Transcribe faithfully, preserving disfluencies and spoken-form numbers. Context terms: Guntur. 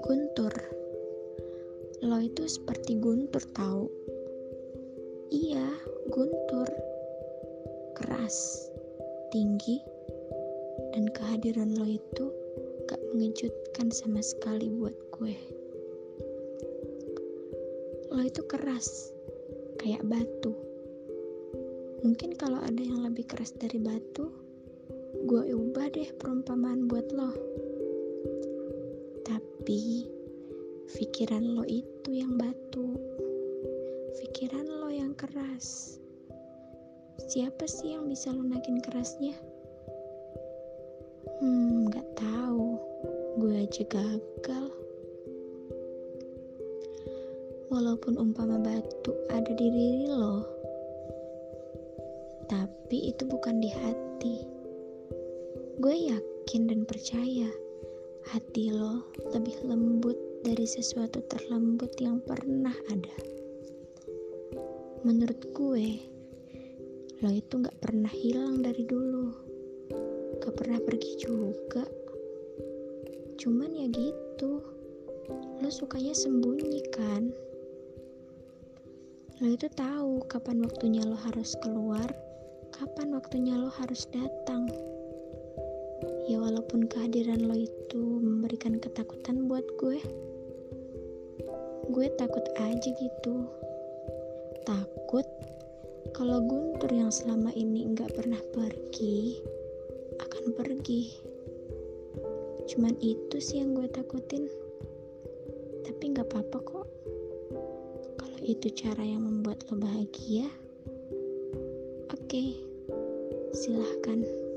Guntur, lo itu seperti guntur tahu? Iya, guntur. Keras, tinggi, dan kehadiran lo itu gak mengejutkan sama sekali buat gue. Lo itu keras, kayak batu. Mungkin kalau ada yang lebih keras dari batu, gue ubah deh perumpamaan buat lo. Tapi pikiran lo itu yang batu, pikiran lo yang keras. Siapa sih yang bisa lunakin kerasnya? Hmm, gak tahu. Gue aja gagal. Walaupun umpama batu ada di diri lo, tapi itu bukan di hati. Gue yakin dan percaya hati lo lebih lembut dari sesuatu terlembut yang pernah ada. Menurut gue, lo itu gak pernah hilang dari dulu. Gak pernah pergi juga. Cuman ya gitu, lo sukanya sembunyi kan? Lo itu tahu kapan waktunya lo harus keluar, kapan waktunya lo harus datang. Ya walaupun kehadiran lo itu memberikan ketakutan buat gue, gue takut aja gitu. Takut kalau Guntur yang selama ini gak pernah pergi, akan pergi. Cuman itu sih yang gue takutin. Tapi gak apa-apa kok. Kalau itu cara yang membuat lo bahagia, oke, silahkan.